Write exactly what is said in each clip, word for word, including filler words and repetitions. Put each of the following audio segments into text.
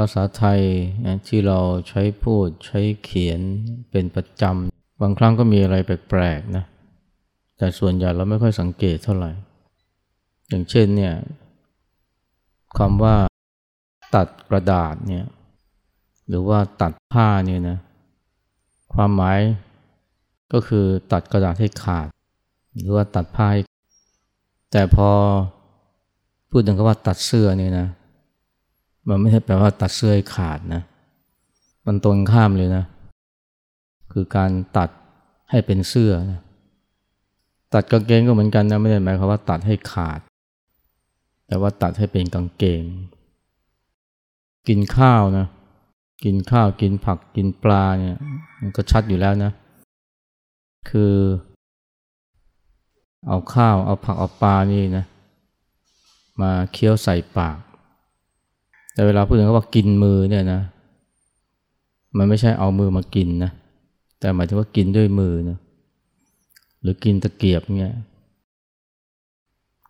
ภาษาไทยที่เราใช้พูดใช้เขียนเป็นประจำบางครั้งก็มีอะไรแปลกๆนะแต่ส่วนใหญ่เราไม่ค่อยสังเกตเท่าไหร่อย่างเช่นเนี่ยคำว่าตัดกระดาษเนี่ยหรือว่าตัดผ้าเนี่ยนะความหมายก็คือตัดกระดาษให้ขาดหรือว่าตัดผ้าแต่พอพูดถึงคำว่าตัดเสื้อเนี่ยนะมันไม่ใช่แปลว่าตัดเสื้อให้ขาดนะมันตรงข้ามเลยนะคือการตัดให้เป็นเสื้อนะตัดกางเกงก็เหมือนกันนะไม่ได้หมายความว่าตัดให้ขาดแต่ว่าตัดให้เป็นกางเกงกินข้าวนะกินข้าวกินผักกินปลาเนี่ยมันก็ชัดอยู่แล้วนะคือเอาข้าวเอาผักเอาปลานี่นะมาเคี้ยวใส่ปากแต่เวลาพูดถึงว่ากินมือเนี่ยนะมันไม่ใช่เอามือมากินนะแต่หมายถึงว่ากินด้วยมือนะหรือกินตะเกียบเนี่ย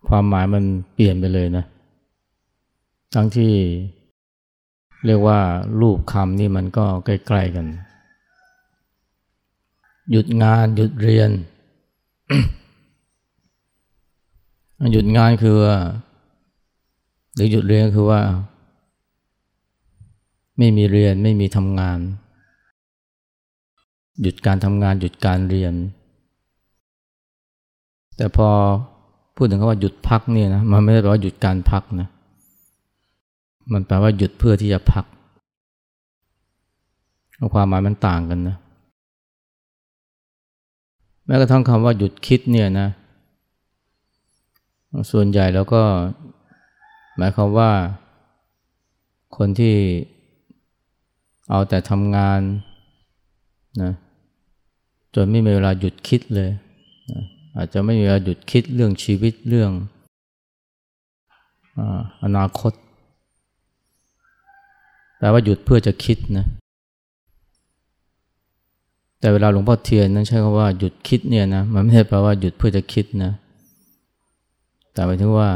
ความหมายมันเปลี่ยนไปเลยนะทั้งที่เรียกว่ารูปคำนี่มันก็ใกล้ๆกันหยุดงานหยุดเรียน หยุดงานคือหรือหยุดเรียนคือว่าไม่มีเรียนไม่มีทำงานหยุดการทำงานหยุดการเรียนแต่พอพูดถึงคำว่าหยุดพักเนี่ยนะมันไม่ได้แปลว่าหยุดการพักนะมันแปลว่าหยุดเพื่อที่จะพักความหมายมันต่างกันนะแม้กระทั่งคำว่าหยุดคิดเนี่ยนะส่วนใหญ่แล้วก็หมายความว่าคนที่เอาแต่ทำงานนะจนไม่มีเวลาหยุดคิดเลยนะอาจจะไม่มีเวลาหยุดคิดเรื่องชีวิตเรื่องอ่าอนาคตแปลว่าหยุดเพื่อจะคิดนะแต่เวลาหลวงพ่อเทียนนั้นใช้คำว่าหยุดคิดเนี่ยนะมันไม่ใช่แปลว่าหยุดเพื่อจะคิดนะแต่หมายถึงว่า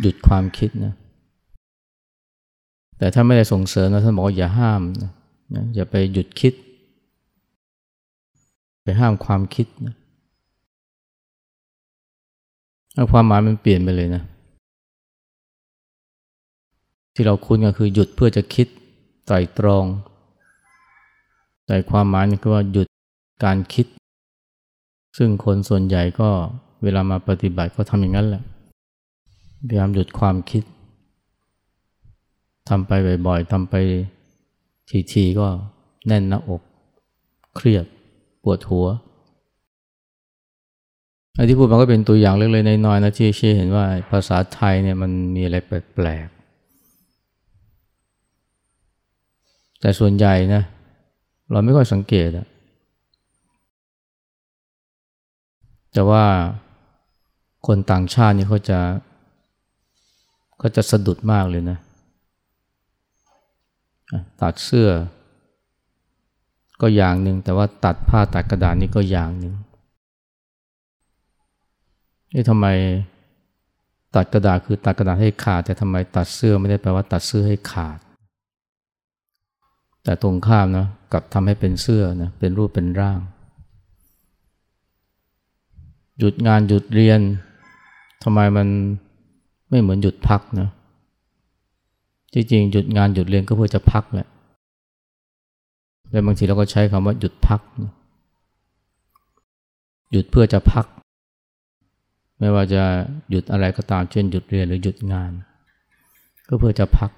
หยุดความคิดนะแต่ถ้าไม่ได้ส่งเสริมนะท่านบอกว่าอย่าห้ามนะอย่าไปหยุดคิดไปห้ามความคิดนะความหมายมันเปลี่ยนไปเลยนะที่เราคุ้นก็คือหยุดเพื่อจะคิดไตร่ตรองแต่ความหมายนี่คือว่าหยุดการคิดซึ่งคนส่วนใหญ่ก็เวลามาปฏิบัติก็ทำอย่างนั้นแหละพยายามหยุดความคิดทำไปบ่อยๆทำไปทีๆก็แน่นหน้าอกเครียดปวดหัวไอ้ที่พูดมันก็เป็นตัวอย่างเล็กๆน้อยๆนะที่ชี้เห็นว่าภาษาไทยเนี่ยมันมีอะไรแปลกๆแต่ส่วนใหญ่นะเราไม่ค่อยสังเกตอะแต่ว่าคนต่างชาตินี่เขาจะเขาจะสะดุดมากเลยนะตัดเสื้อก็อย่างหนึ่งแต่ว่าตัดผ้าตัดกระดาษนี่ก็อย่างหนึ่งนี่ทำไมตัดกระดาษคือตัดกระดาษให้ขาดแต่ทำไมตัดเสื้อไม่ได้แปลว่าตัดเสื้อให้ขาดแต่ตรงข้ามนะกลับทำให้เป็นเสื้อนะเป็นรูปเป็นร่างหยุดงานหยุดเรียนทำไมมันไม่เหมือนหยุดพักนะจริงๆหยุดงานหยุดเรียนก็เพื่อจะพักแหละและบางทีเราก็ใช้คำว่าหยุดพักนะหยุดเพื่อจะพักไม่ว่าจะหยุดอะไรก็ตามเช่นหยุดเรียนหรือหยุดงานก็เพื่อจะพัก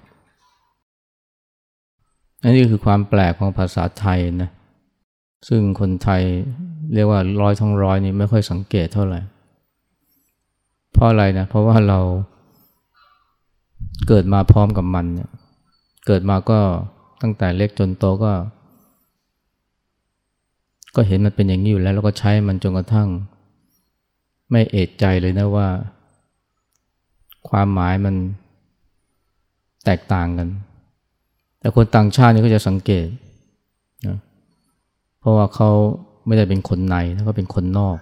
อันนี้คือความแปลกของภาษาไทยนะซึ่งคนไทยเรียกว่าร้อยทั้งร้อยนี่ไม่ค่อยสังเกตเท่าไหร่เพราะอะไรนะเพราะว่าเราเกิดมาพร้อมกับมันเนี่ยเกิดมาก็ตั้งแต่เล็กจนโตก็ก็เห็นมันเป็นอย่างนี้อยู่แล้วแล้วก็ใช้มันจนกระทั่งไม่เอะใจเลยนะว่าความหมายมันแตกต่างกันแต่คนต่างชาตินี่ก็จะสังเกตนะเพราะว่าเขาไม่ได้เป็นคนในเขาเป็นคนนอก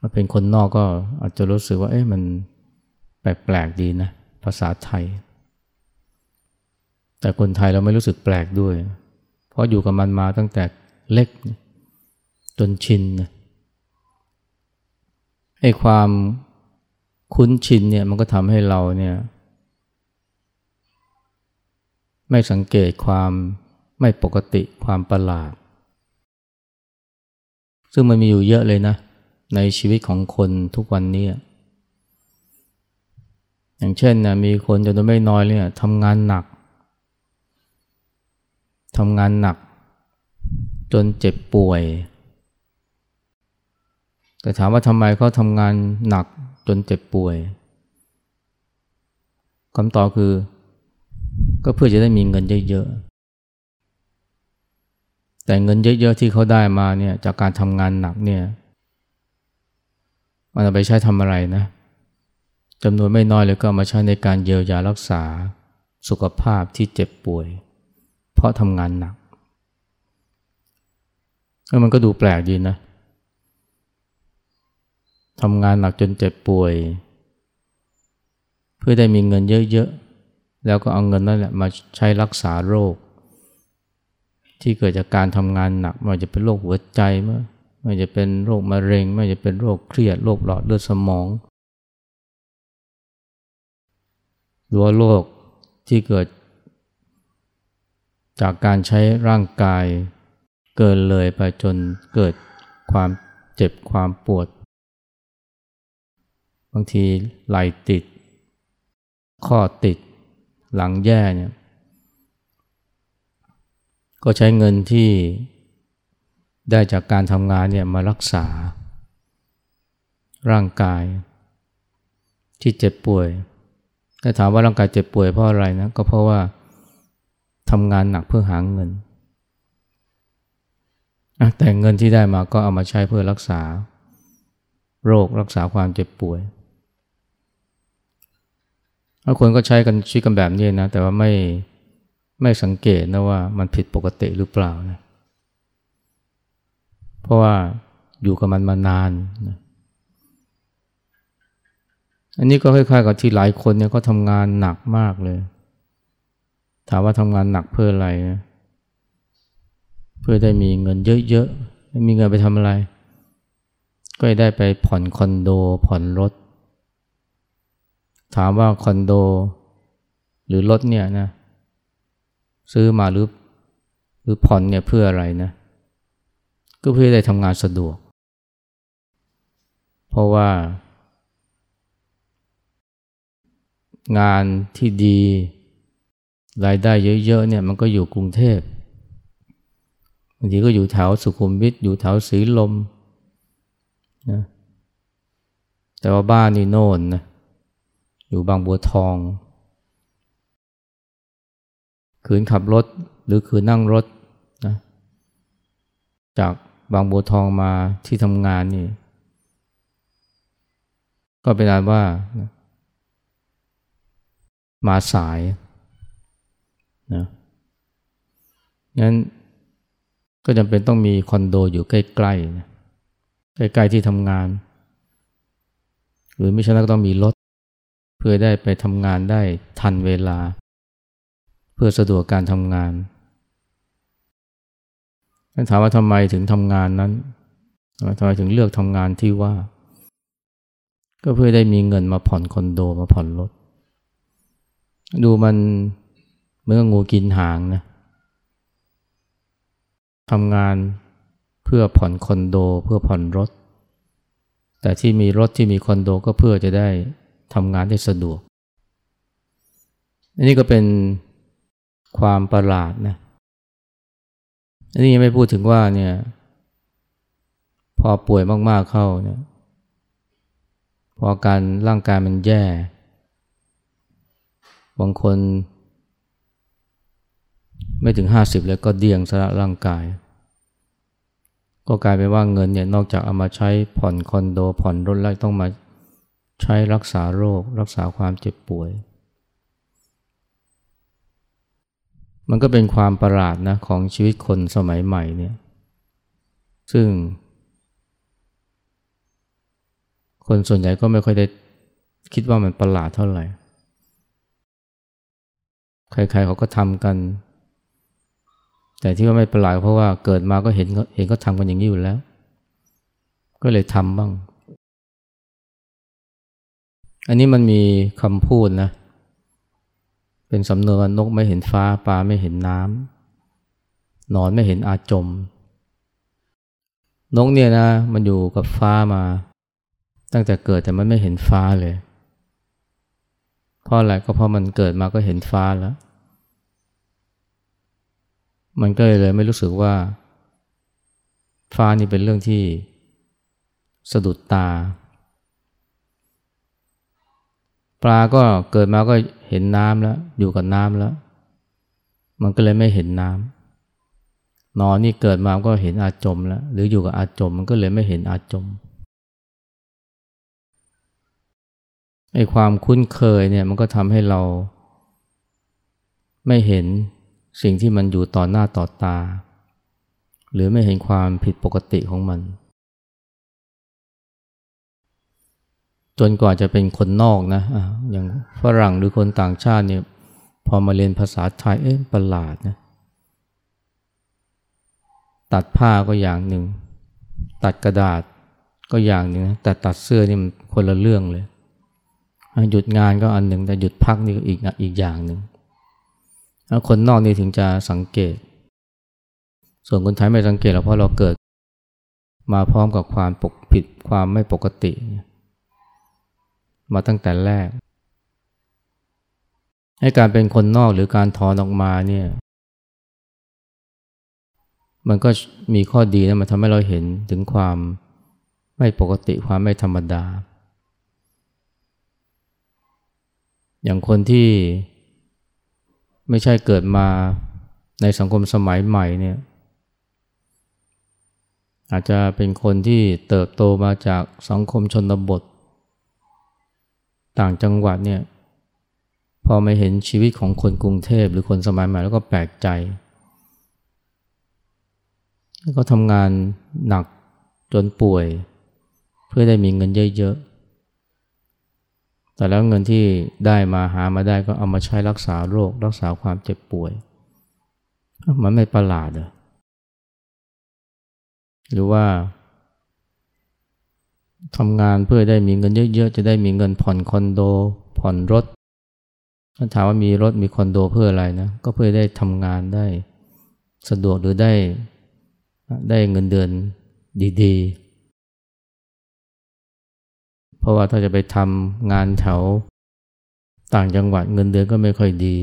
ถ้าเป็นคนนอกก็อาจจะรู้สึกว่าเอ๊ะมันแปลกๆดีนะภาษาไทย แต่คนไทยเราไม่รู้สึกแปลกด้วยเพราะอยู่กับมันมาตั้งแต่เล็กจนชินไอ้ความคุ้นชินเนี่ยมันก็ทำให้เราเนี่ยไม่สังเกตความไม่ปกติความประหลาดซึ่งมันมีอยู่เยอะเลยนะในชีวิตของคนทุกวันนี้อย่างเช่นนะมีคนจำนวนไม่น้อยเลยทำงานหนักทำงานหนักจนเจ็บป่วยแต่ถามว่าทำไมเขาทำงานหนักจนเจ็บป่วยคำตอบคือก็เพื่อจะได้มีเงินเยอะๆแต่เงินเยอะๆที่เขาได้มาเนี่ยจากการทำงานหนักเนี่ยมันเอาไปใช้ทำอะไรนะจำนวนไม่น้อยเลยก็มาใช้ในการเยียวยารักษาสุขภาพที่เจ็บป่วยเพราะทำงานหนักแล้วมันก็ดูแปลกดีนะทำงานหนักจนเจ็บป่วยเพื่อได้มีเงินเยอะๆแล้วก็เอาเงินนั่นแหละมาใช้รักษาโรคที่เกิดจากการทำงานหนักไม่ว่าจะเป็นโรคหัวใจไม่ว่าจะเป็นโรคมะเร็งไม่ว่าจะเป็นโรคเครียดโรคหลอดเลือดสมองหรือโรคที่เกิดจากการใช้ร่างกายเกินเลยไปจนเกิดความเจ็บความปวดบางทีไหล่ติดข้อติดหลังแย่เนี่ยก็ใช้เงินที่ได้จากการทำงานเนี่ยมารักษาร่างกายที่เจ็บป่วยถ้าถามว่าร่างกายเจ็บป่วยเพราะอะไรนะก็เพราะว่าทำงานหนักเพื่อหาเงินแต่เงินที่ได้มาก็เอามาใช้เพื่อรักษาโรครักษาความเจ็บป่วยบางคนก็ใช้กันชีวิตกันแบบนี้นะแต่ว่าไม่ไม่สังเกตนะว่ามันผิดปกติหรือเปล่านะเพราะว่าอยู่กับมันมานานนะอันนี้ก็คล้ายๆกับที่หลายคนเนี่ยก็ทำงานหนักมากเลยถามว่าทำงานหนักเพื่ออะไรนะเพื่อได้มีเงินเยอะๆมีเงินไปทำอะไรก็ได้ไปผ่อนคอนโดผ่อนรถถามว่าคอนโดหรือรถเนี่ยนะซื้อมาหรือหรือผ่อนเนี่ยเพื่ออะไรนะก็เพื่อได้ทำงานสะดวกเพราะว่างานที่ดีรายได้เยอะๆเนี่ยมันก็อยู่กรุงเทพบางทีก็อยู่แถวสุขุมวิทอยู่แถวศรีลมนะแต่ว่าบ้านนี่โน่นนะอยู่บางบัวทองคืนขับรถหรือคืนนั่งรถนะจากบางบัวทองมาที่ทำงานนี่ก็เป็นอันว่านะมาสายนะงั้นก็จำเป็นต้องมีคอนโดอยู่ใกล้ๆนะใกล้ๆที่ทำงานหรือไม่ฉะนั้นก็ต้องมีรถเพื่อได้ไปทำงานได้ทันเวลาเพื่อสะดวกการทำงานงั้นถามว่าทำไมถึงทำงานนั้นทำไมถึงเลือกทำงานที่ว่าก็เพื่อได้มีเงินมาผ่อนคอนโดมาผ่อนรถดูมันเหมือนงูกินหางนะทำงานเพื่อผ่อนคอนโดเพื่อผ่อนรถแต่ที่มีรถที่มีคอนโดก็เพื่อจะได้ทำงานได้สะดวกอันนี้ก็เป็นความประหลาดนะอันนี้ยังไม่พูดถึงว่าเนี่ยพอป่วยมากๆเข้าเนี่ยพอการร่างกายมันแย่บางคนไม่ถึงห้าสิบแล้วก็เดี่ยงสละร่างกายก็กลายเป็นว่าเงินเนี่ยนอกจากเอามาใช้ผ่อนคอนโดผ่อนรถแล้วต้องมาใช้รักษาโรครักษาความเจ็บป่วยมันก็เป็นความประหลาดนะของชีวิตคนสมัยใหม่เนี่ยซึ่งคนส่วนใหญ่ก็ไม่ค่อยได้คิดว่ามันประหลาดเท่าไหร่ ใครๆเขาก็ทำกันแต่ที่ว่าไม่ประหลาดเพราะว่าเกิดมาก็เห็นเห็นก็ทำกันอย่างนี้อยู่แล้วก็เลยทำบ้างอันนี้มันมีคำพูดนะเป็นสำนวนนกไม่เห็นฟ้าปลาไม่เห็นน้ำหนอนไม่เห็นอาจมนกเนี่ยนะมันอยู่กับฟ้ามาตั้งแต่เกิดแต่มันไม่เห็นฟ้าเลยเพราะอะไรก็เพราะมันเกิดมาก็เห็นฟ้าแล้วมันก็เลยไม่รู้สึกว่าฟ้านี่เป็นเรื่องที่สะดุดตาปลาก็เกิดมาก็เห็นน้ำแล้วอยู่กับน้ำแล้วมันก็เลยไม่เห็นน้ำนอนนี่เกิดมาก็เห็นอาจมแล้วหรืออยู่กับอาจมมันก็เลยไม่เห็นอาจมไอ้ความคุ้นเคยเนี่ยมันก็ทำให้เราไม่เห็นสิ่งที่มันอยู่ต่อหน้าต่อตาหรือไม่เห็นความผิดปกติของมันจนกว่าจะเป็นคนนอกนะอย่างฝรั่งหรือคนต่างชาติเนี่ยพอมาเรียนภาษาไทยเอ๊ะประหลาดนะตัดผ้าก็อย่างหนึ่งตัดกระดาษก็อย่างหนึ่งนะแต่ตัดเสื้อนี่มันคนละเรื่องเลยหยุดงานก็อันหนึ่งแต่หยุดพักนี่ก็อีกอีกอย่างหนึ่งคนนอกนี่ถึงจะสังเกตส่วนคนไทยไม่สังเกตหรอกเพราะเราเกิดมาพร้อมกับความปกผิดความไม่ปกติมาตั้งแต่แรกให้การเป็นคนนอกหรือการถอนออกมาเนี่ยมันก็มีข้อดีนะมันทำให้เราเห็นถึงความไม่ปกติความไม่ธรรมดาอย่างคนที่ไม่ใช่เกิดมาในสังคมสมัยใหม่เนี่ยอาจจะเป็นคนที่เติบโตมาจากสังคมชนบทต่างจังหวัดเนี่ยพอมาเห็นชีวิตของคนกรุงเทพหรือคนสมัยใหม่แล้วก็แปลกใจแล้วก็ทำงานหนักจนป่วยเพื่อได้มีเงินเยอะๆแต่แล้วเงินที่ได้มาหามาได้ก็เอามาใช้รักษาโรครักษาความเจ็บป่วยมันไม่ประหลาดเหรอหรือว่าทำงานเพื่อได้มีเงินเยอะๆจะได้มีเงินผ่อนคอนโดผ่อนรถถ้าถามว่ามีรถมีคอนโดเพื่ออะไรนะก็เพื่อได้ทำงานได้สะดวกหรือได้ได้เงินเดือนดีๆเพราะว่าถ้าจะไปทำงานแถวต่างจังหวัดเงินเดือนก็ไม่ค่อยดี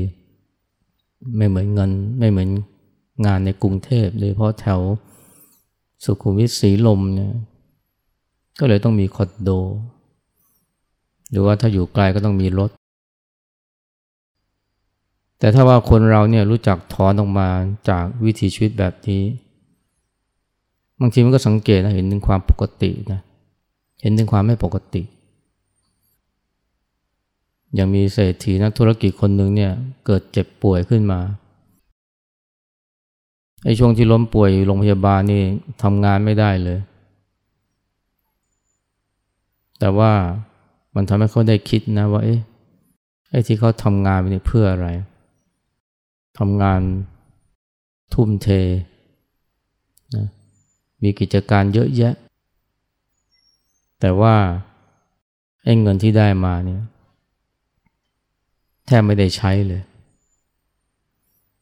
ไม่เหมือนเงินไม่เหมือนงานในกรุงเทพโดยเฉพาะแถวสุขุมวิทสีลมเนี่ยก็เลยต้องมีคอนโดหรือว่าถ้าอยู่ไกลก็ต้องมีรถแต่ถ้าว่าคนเราเนี่ยรู้จักถอนออกมาจากวิถีชีวิตแบบนี้บางทีมันก็สังเกตนะเห็นถึงความปกตินะเห็นถึงความไม่ปกติอย่างมีเศรษฐีนักธุรกิจคนหนึ่งเนี่ยเกิดเจ็บป่วยขึ้นมาไอ้ช่วงที่ล้มป่วยอยู่โรงพยาบาลนี่ทำงานไม่ได้เลยแต่ว่ามันทำให้เขาได้คิดนะว่าเอ๊ะไอ้ที่เขาทำงานไปเนี่ยเพื่ออะไรทำงานทุ่มเทนะมีกิจการเยอะแยะแต่ว่าไอ้เงินที่ได้มาเนี่ยแทบไม่ได้ใช้เลย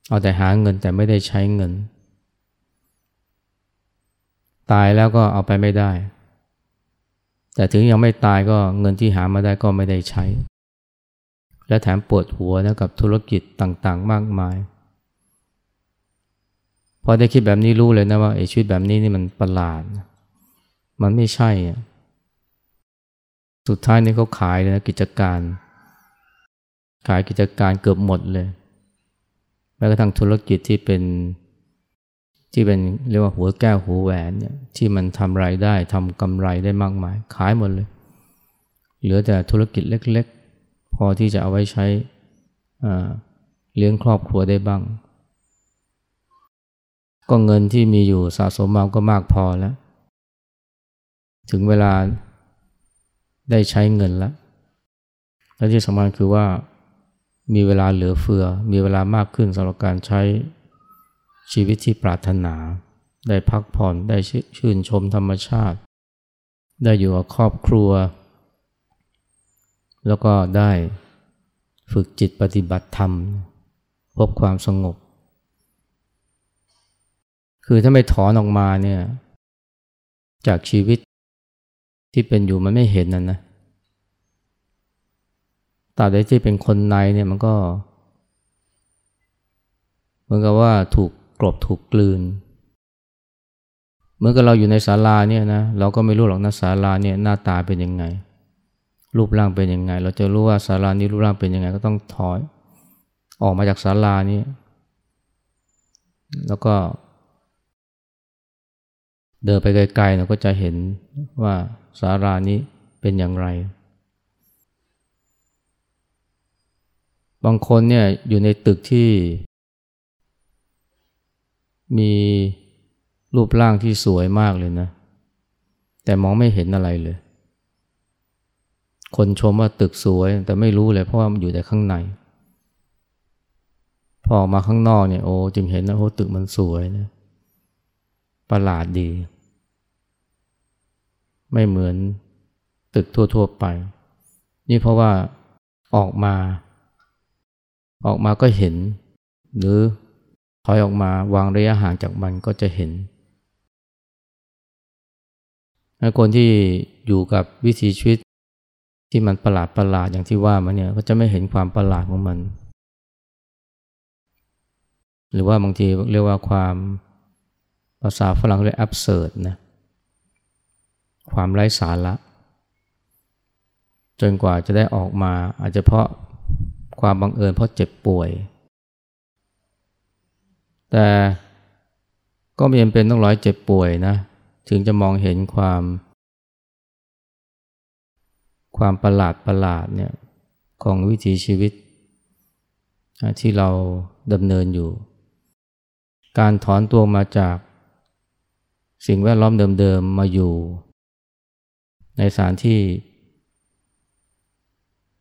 เอาแต่หาเงินแต่ไม่ได้ใช้เงินตายแล้วก็เอาไปไม่ได้แต่ถึงยังไม่ตายก็เงินที่หามาได้ก็ไม่ได้ใช้และแถมปวดหัวนะกับธุรกิจต่างๆมากมายพอได้คิดแบบนี้รู้เลยนะว่าไอ้ชีวิตแบบนี้นี่มันประหลาดมันไม่ใช่สุดท้ายนี่เขาขายเลยนะกิจการขายกิจการเกือบหมดเลยแม้กระทั่งธุรกิจที่เป็นที่เป็นเรียกว่าหัวแก้วหัวแหวนเนี่ยที่มันทำรายได้ทำกำไรได้มากมายขายหมดเลยเหลือแต่ธุรกิจเล็กๆพอที่จะเอาไว้ใช้เลี้ยงครอบครัวได้บ้างก็เงินที่มีอยู่สะสมมาก็มากพอแล้วถึงเวลาได้ใช้เงินแล้วและที่สำคัญคือว่า มีเวลาเหลือเฟือมีเวลามากขึ้นสำหรับการใช้ชีวิตที่ปรารถนาได้พักผ่อนได้ชื่นชมธรรมชาติได้อยู่กับครอบครัวแล้วก็ได้ฝึกจิตปฏิบัติธรรมพบความสงบคือถ้าไม่ถอนออกมาเนี่ยจากชีวิตที่เป็นอยู่มันไม่เห็นนั่นนะตราบใดที่เป็นคนในเนี่ยมันก็เหมือนกับว่าถูกกลบถูกกลืนเหมือนกับเราอยู่ในศาลาเนี่ยนะเราก็ไม่รู้หรอกนะศาลาเนี่ยหน้าตาเป็นยังไงรูปร่างเป็นยังไงเราจะรู้ว่าศาลานี้รูปร่างเป็นยังไงก็ต้องถอยออกมาจากศาลานี้แล้วก็เดินไปไกลๆเราก็จะเห็นว่าศาลานี้เป็นอย่างไรบางคนเนี่ยอยู่ในตึกที่มีรูปร่างที่สวยมากเลยนะแต่มองไม่เห็นอะไรเลยคนชมว่าตึกสวยแต่ไม่รู้เลยเพราะว่ามันอยู่แต่ข้างในพอออกมาข้างนอกเนี่ยโอ้จึงเห็นนะโอ้ตึกมันสวยนะประหลาดดีไม่เหมือนตึกทั่วๆไปนี่เพราะว่าออกมาออกมาก็เห็นหรือถอยออกมาวางระยะห่างจากมันก็จะเห็นคนที่อยู่กับวิถีชีวิตที่มันประหลาดประหลาดอย่างที่ว่ามันเนี่ยก็จะไม่เห็นความประหลาดของมันหรือว่าบางทีเรียกว่าความภาษาฝรั่งเรียก absurd นะความไร้สาระจนกว่าจะได้ออกมาอาจจะเพราะความบังเอิญเพราะเจ็บป่วยแต่ก็ไม่จำเป็นต้องรอให้เจ็บป่วยนะถึงจะมองเห็นความความประหลาดประหลาดเนี่ยของวิถีชีวิตที่เราดำเนินอยู่การถอนตัวมาจากสิ่งแวดล้อมเดิมๆมาอยู่ในสถานที่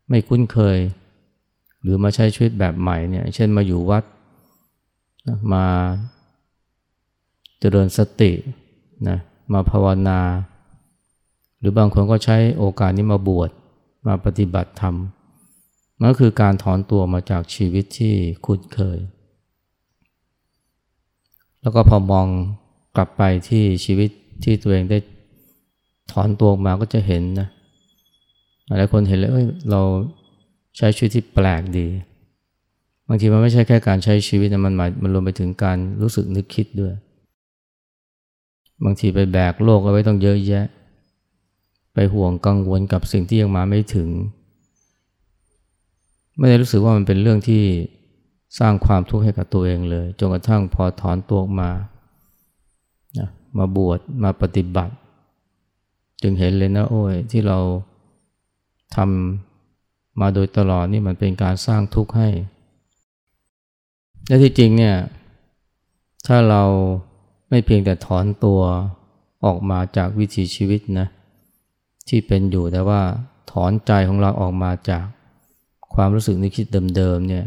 ไม่คุ้นเคยหรือมาใช้ชีวิตแบบใหม่เนี่ยเช่นมาอยู่วัดมาเจริญสตินะมาภาวนาหรือบางคนก็ใช้โอกาสนี้มาบวชมาปฏิบัติธรรมนั่นคือการถอนตัวมาจากชีวิตที่คุ้นเคยแล้วก็พอมองกลับไปที่ชีวิตที่ตัวเองได้ถอนตัวมาก็จะเห็นนะหลายคนเห็นเลยเอ้ยเราใช้ชีวิตที่แปลกดีบางทีมันไม่ใช่แค่การใช้ชีวิตนะมันหมายมันรวมไปถึงการรู้สึกนึกคิดด้วยบางทีไปแบกโลกเอาไว้ต้องเยอะแยะไปห่วงกังวลกับสิ่งที่ยังมาไม่ถึงไม่ได้รู้สึกว่ามันเป็นเรื่องที่สร้างความทุกข์ให้กับตัวเองเลยจนกระทั่งพอถอนตัวออกมานะมาบวชมาปฏิบัติจึงเห็นเลยนะโอ้ยที่เราทำมาโดยตลอดนี่มันเป็นการสร้างทุกข์ให้และที่จริงเนี่ยถ้าเราไม่เพียงแต่ถอนตัวออกมาจากวิถีชีวิตนะที่เป็นอยู่แต่ว่าถอนใจของเราออกมาจากความรู้สึกนึกคิดเดิมๆเนี่ย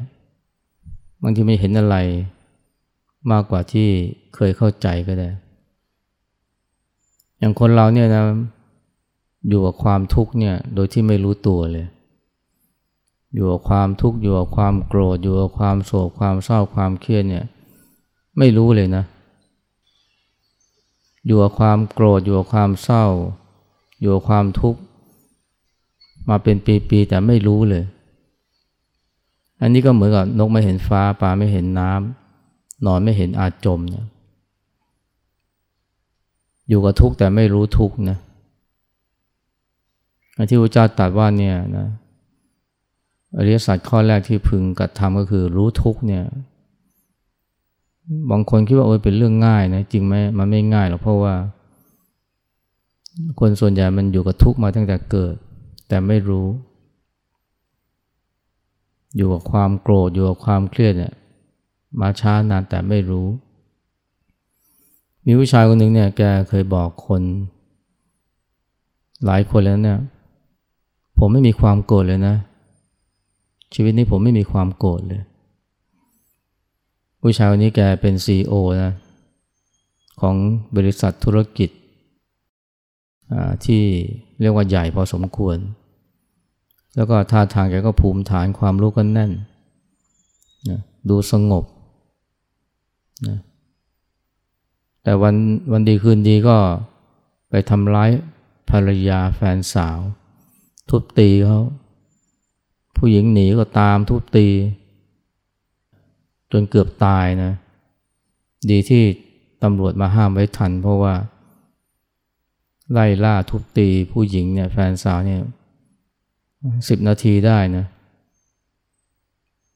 บางทีไม่เห็นอะไรมากกว่าที่เคยเข้าใจก็ได้อย่างคนเราเนี่ยนะอยู่กับความทุกข์เนี่ยโดยที่ไม่รู้ตัวเลยอยู่กับความทุกข์อยู่กับความโกรธอยู่กับความโศกความเศร้าความเครียดเนี่ยไม่รู้เลยนะอยู่กับความโกรธอยู่กับความเศร้าอยู่กับความทุกข์มาเป็นปีๆแต่ไม่รู้เลยอันนี้ก็เหมือนกับนกไม่เห็นฟ้าปลาไม่เห็นน้ำนอนไม่เห็นอาจมเนี่ยอยู่กับทุกข์แต่ไม่รู้ทุกข์นะที่พระเจ้าตรัสว่าเนี่ยนะอริยสัจข้อแรกที่พึงกระทำก็คือรู้ทุกข์เนี่ยบางคนคิดว่าโอ้ยเป็นเรื่องง่ายนะจริงไหมมันไม่ง่ายหรอกเพราะว่าคนส่วนใหญ่มันอยู่กับทุกข์มาตั้งแต่เกิดแต่ไม่รู้อยู่กับความโกรธอยู่กับความเครียดเนี่ยมาช้านานแต่ไม่รู้มีผู้ชายคนหนึ่งเนี่ยแกเคยบอกคนหลายคนแล้วเนี่ยผมไม่มีความโกรธเลยนะ ชีวิตนี้ผมไม่มีความโกรธเลยผู้ชายคนนี้แกเป็น ซี อี โอ นะของบริษัทธุรกิจที่เรียกว่าใหญ่พอสมควรแล้วก็ท่าทางแกก็ภูมิฐานความรู้ก็แน่นนะดูสงบนะแต่วันวันดีคืนดีก็ไปทำร้ายภรรยาแฟนสาวทุบตีเขาผู้หญิงหนีก็ตามทุบตีจนเกือบตายนะดีที่ตำรวจมาห้ามไว้ทันเพราะว่าไล่ล่าทุบตีผู้หญิงเนี่ยแฟนสาวเนี่ยสิบนาทีได้นะ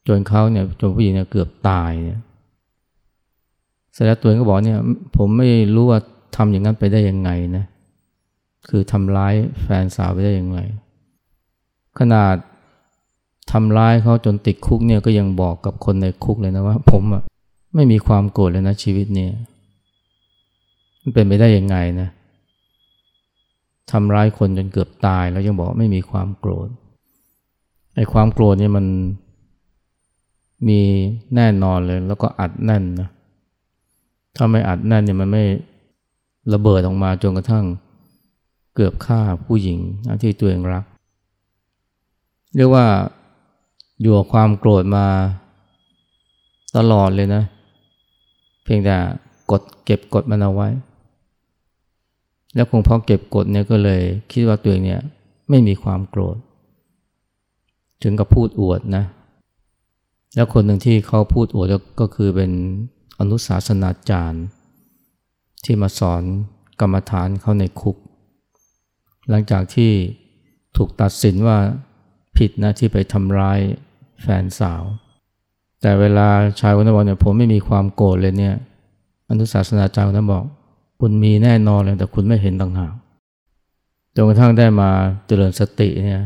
จนเขาเนี่ยจนผู้หญิงเนี่ยเกือบตายเนี่ยเสร็จแล้วตัวเองก็บอกเนี่ยผมไม่รู้ว่าทำอย่างนั้นไปได้ยังไงนะคือทำร้ายแฟนสาวไปได้ยังไงขนาดทำร้ายเขาจนติดคุกเนี่ยก็ยังบอกกับคนในคุกเลยนะว่าผมอ่ะไม่มีความโกรธเลยนะชีวิตเนี่ยมันเป็นไปได้ยังไงนะทำร้ายคนจนเกือบตายแล้วยังบอกไม่มีความโกรธไอ้ความโกรธเนี่ยมันมีแน่นอนเลยแล้วก็อัดแน่นนะถ้าไม่อัดแน่นเนี่ยมันไม่ระเบิดออกมาจนกระทั่งเกือบฆ่าผู้หญิงที่ตัวเองรักเรียกว่าอยู่กับความโกรธมาตลอดเลยนะเพียงแต่กดเก็บกดมันเอาไว้แล้วคงพอเก็บกดเนี่ยก็เลยคิดว่าตัวเองเนี่ยไม่มีความโกรธถึงกับพูดอวดนะแล้วคนหนึ่งที่เขาพูดอวดก็คือเป็นอนุศาสนาจารย์ที่มาสอนกรรมฐานเขาในคุกหลังจากที่ถูกตัดสินว่าผิดนะที่ไปทำร้ายแฟนสาวแต่เวลาชายคนนั้นบอกเนี่ยผมไม่มีความโกรธเลยเนี่ยอนุศาสนาจารย์คนนั้นบอกคุณมีแน่นอนเลยแต่คุณไม่เห็นต่างหากจนกระทั่งได้มาเจริญสติเนี่ย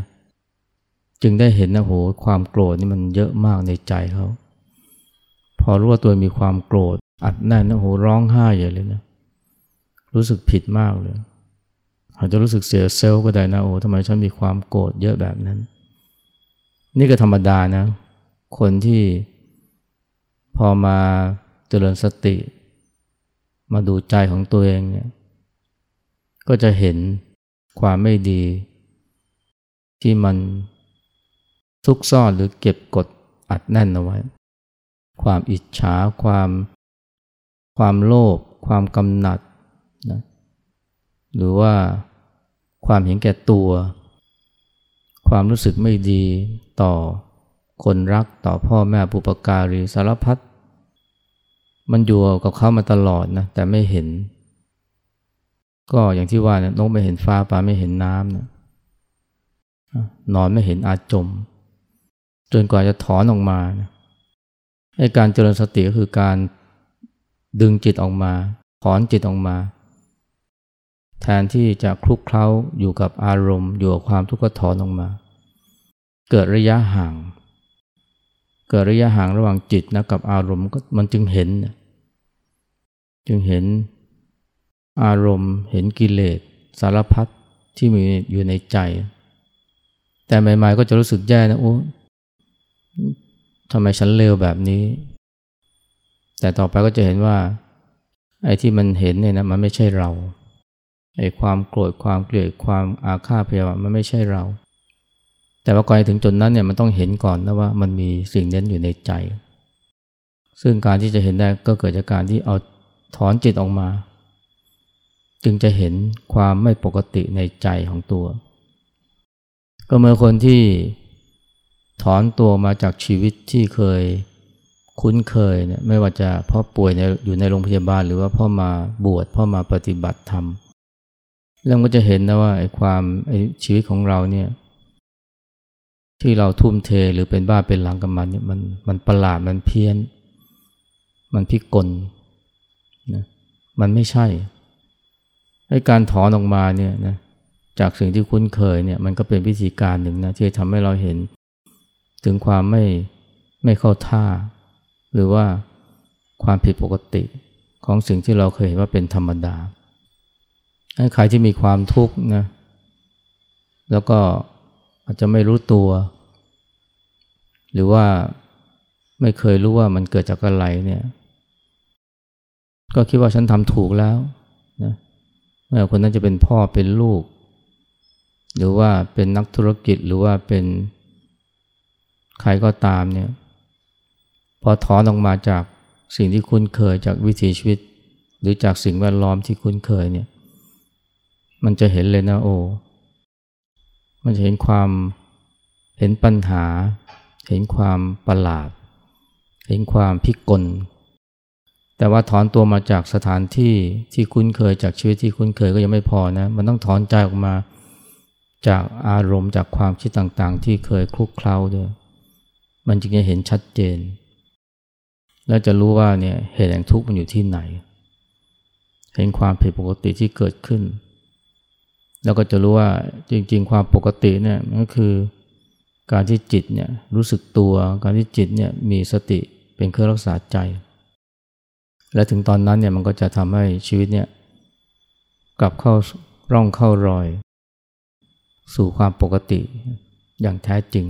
จึงได้เห็นนะโหความโกรธนี่มันเยอะมากในใจเขาพอรู้ว่าตัวมีความโกรธอัดแน่นนะโหร้องไห้ใหญ่เลยนะรู้สึกผิดมากเลยอาจจะรู้สึกเสียเซลล์ก็ได้นะโอ้ทำไมฉันมีความโกรธเยอะแบบนั้นนี่ก็ธรรมดานะคนที่พอมาเจริญสติมาดูใจของตัวเองเนี่ยก็จะเห็นความไม่ดีที่มันซุกซ่อนหรือเก็บกดอัดแน่นเอาไว้ความอิจฉาความความโลภความกำหนัดนะหรือว่าความเห็นแก่ตัวความรู้สึกไม่ดีต่อคนรักต่อพ่อแม่บุพการีสารพัดมันอยู่กับเขามาตลอดนะแต่ไม่เห็นก็อย่างที่ว่านะนกไม่เห็นฟ้าปลาไม่เห็นน้ำนะนอนไม่เห็นอาจมจนกว่าจะถอนออกมานะให้การเจริญสติก็คือการดึงจิตออกมาถอนจิตออกมาแทนที่จะคลุกเคล้าอยู่กับอารมณ์อยู่กับความทุกข์ก็ถอนออกมาเกิดระยะห่างเกิดระยะห่างระหว่างจิตนะกับอารมณ์มันจึงเห็นจึงเห็นอารมณ์เห็นกิเลสสารพัดที่มีอยู่ในใจแต่ใหม่ๆก็จะรู้สึกแย่นะโอ้ทำไมฉันเลวแบบนี้แต่ต่อไปก็จะเห็นว่าไอ้ที่มันเห็นเนี่ยนะมันไม่ใช่เราไอ้ความโกรธความเกลียดความอาฆาตพยาบาทมันไม่ใช่เราแต่ว่าก่อนถึงจุดนั้นเนี่ยมันต้องเห็นก่อนนะว่ามันมีสิ่งนั้นอยู่ในใจซึ่งการที่จะเห็นได้ก็เกิดจากการที่เอาถอนจิตออกมาจึงจะเห็นความไม่ปกติในใจของตัวก็เมื่อคนที่ถอนตัวมาจากชีวิตที่เคยคุ้นเคยเนี่ยไม่ว่าจะพ่อป่วยอยู่ในโรงพยาบาลหรือว่าพ่อมาบวชพ่อมาปฏิบัติธรรมเราก็จะเห็นนะว่าไอ้ความไอ้ชีวิตของเราเนี่ยที่เราทุ่มเทหรือเป็นบ้าเป็นหลังกับมันเนี่ยมันมันประหลาดมันเพี้ยนมันพิกลนะมันไม่ใช่ไอ้การถอนออกมาเนี่ยนะจากสิ่งที่คุ้นเคยเนี่ยมันก็เป็นวิธีการหนึ่งนะที่จะทำให้เราเห็นถึงความไม่ไม่เข้าท่าหรือว่าความผิดปกติของสิ่งที่เราเคยเห็นว่าเป็นธรรมดาให้ใครที่มีความทุกข์นะแล้วก็อาจจะไม่รู้ตัว หรือว่าไม่เคยรู้ว่ามันเกิดจากอะไรเนี่ยก็คิดว่าฉันทำถูกแล้วนะไม่ว่าคนนั้นจะเป็นพ่อเป็นลูกหรือว่าเป็นนักธุรกิจหรือว่าเป็นใครก็ตามเนี่ยพอถอนออกมาจากสิ่งที่คุ้นเคยจากวิถีชีวิตหรือจากสิ่งแวดล้อมที่คุ้นเคยเนี่ยมันจะเห็นเลยนะโอ้มันจะเห็นความเห็นปัญหาเห็นความประหลาดเห็นความพิกลแต่ว่าถอนตัวมาจากสถานที่ที่คุ้นเคยจากชีวิตที่คุ้นเคยก็ยังไม่พอนะมันต้องถอนใจออกมาจากอารมณ์จากความคิดต่างๆที่เคยคลุกเคล้าด้วยมันจึงจะเห็นชัดเจนแล้วจะรู้ว่าเนี่ยเหตุแห่งทุกข์มันอยู่ที่ไหนเห็นความผิดปกติที่เกิดขึ้นแล้วก็จะรู้ว่าจริงๆความปกติเนี่ยมันก็คือการที่จิตเนี่ยรู้สึกตัวการที่จิตเนี่ยมีสติเป็นเครื่องรักษาใจและถึงตอนนั้นเนี่ยมันก็จะทำให้ชีวิตเนี่ยกลับเข้าร่องเข้ารอยสู่ความปกติอย่างแท้จริง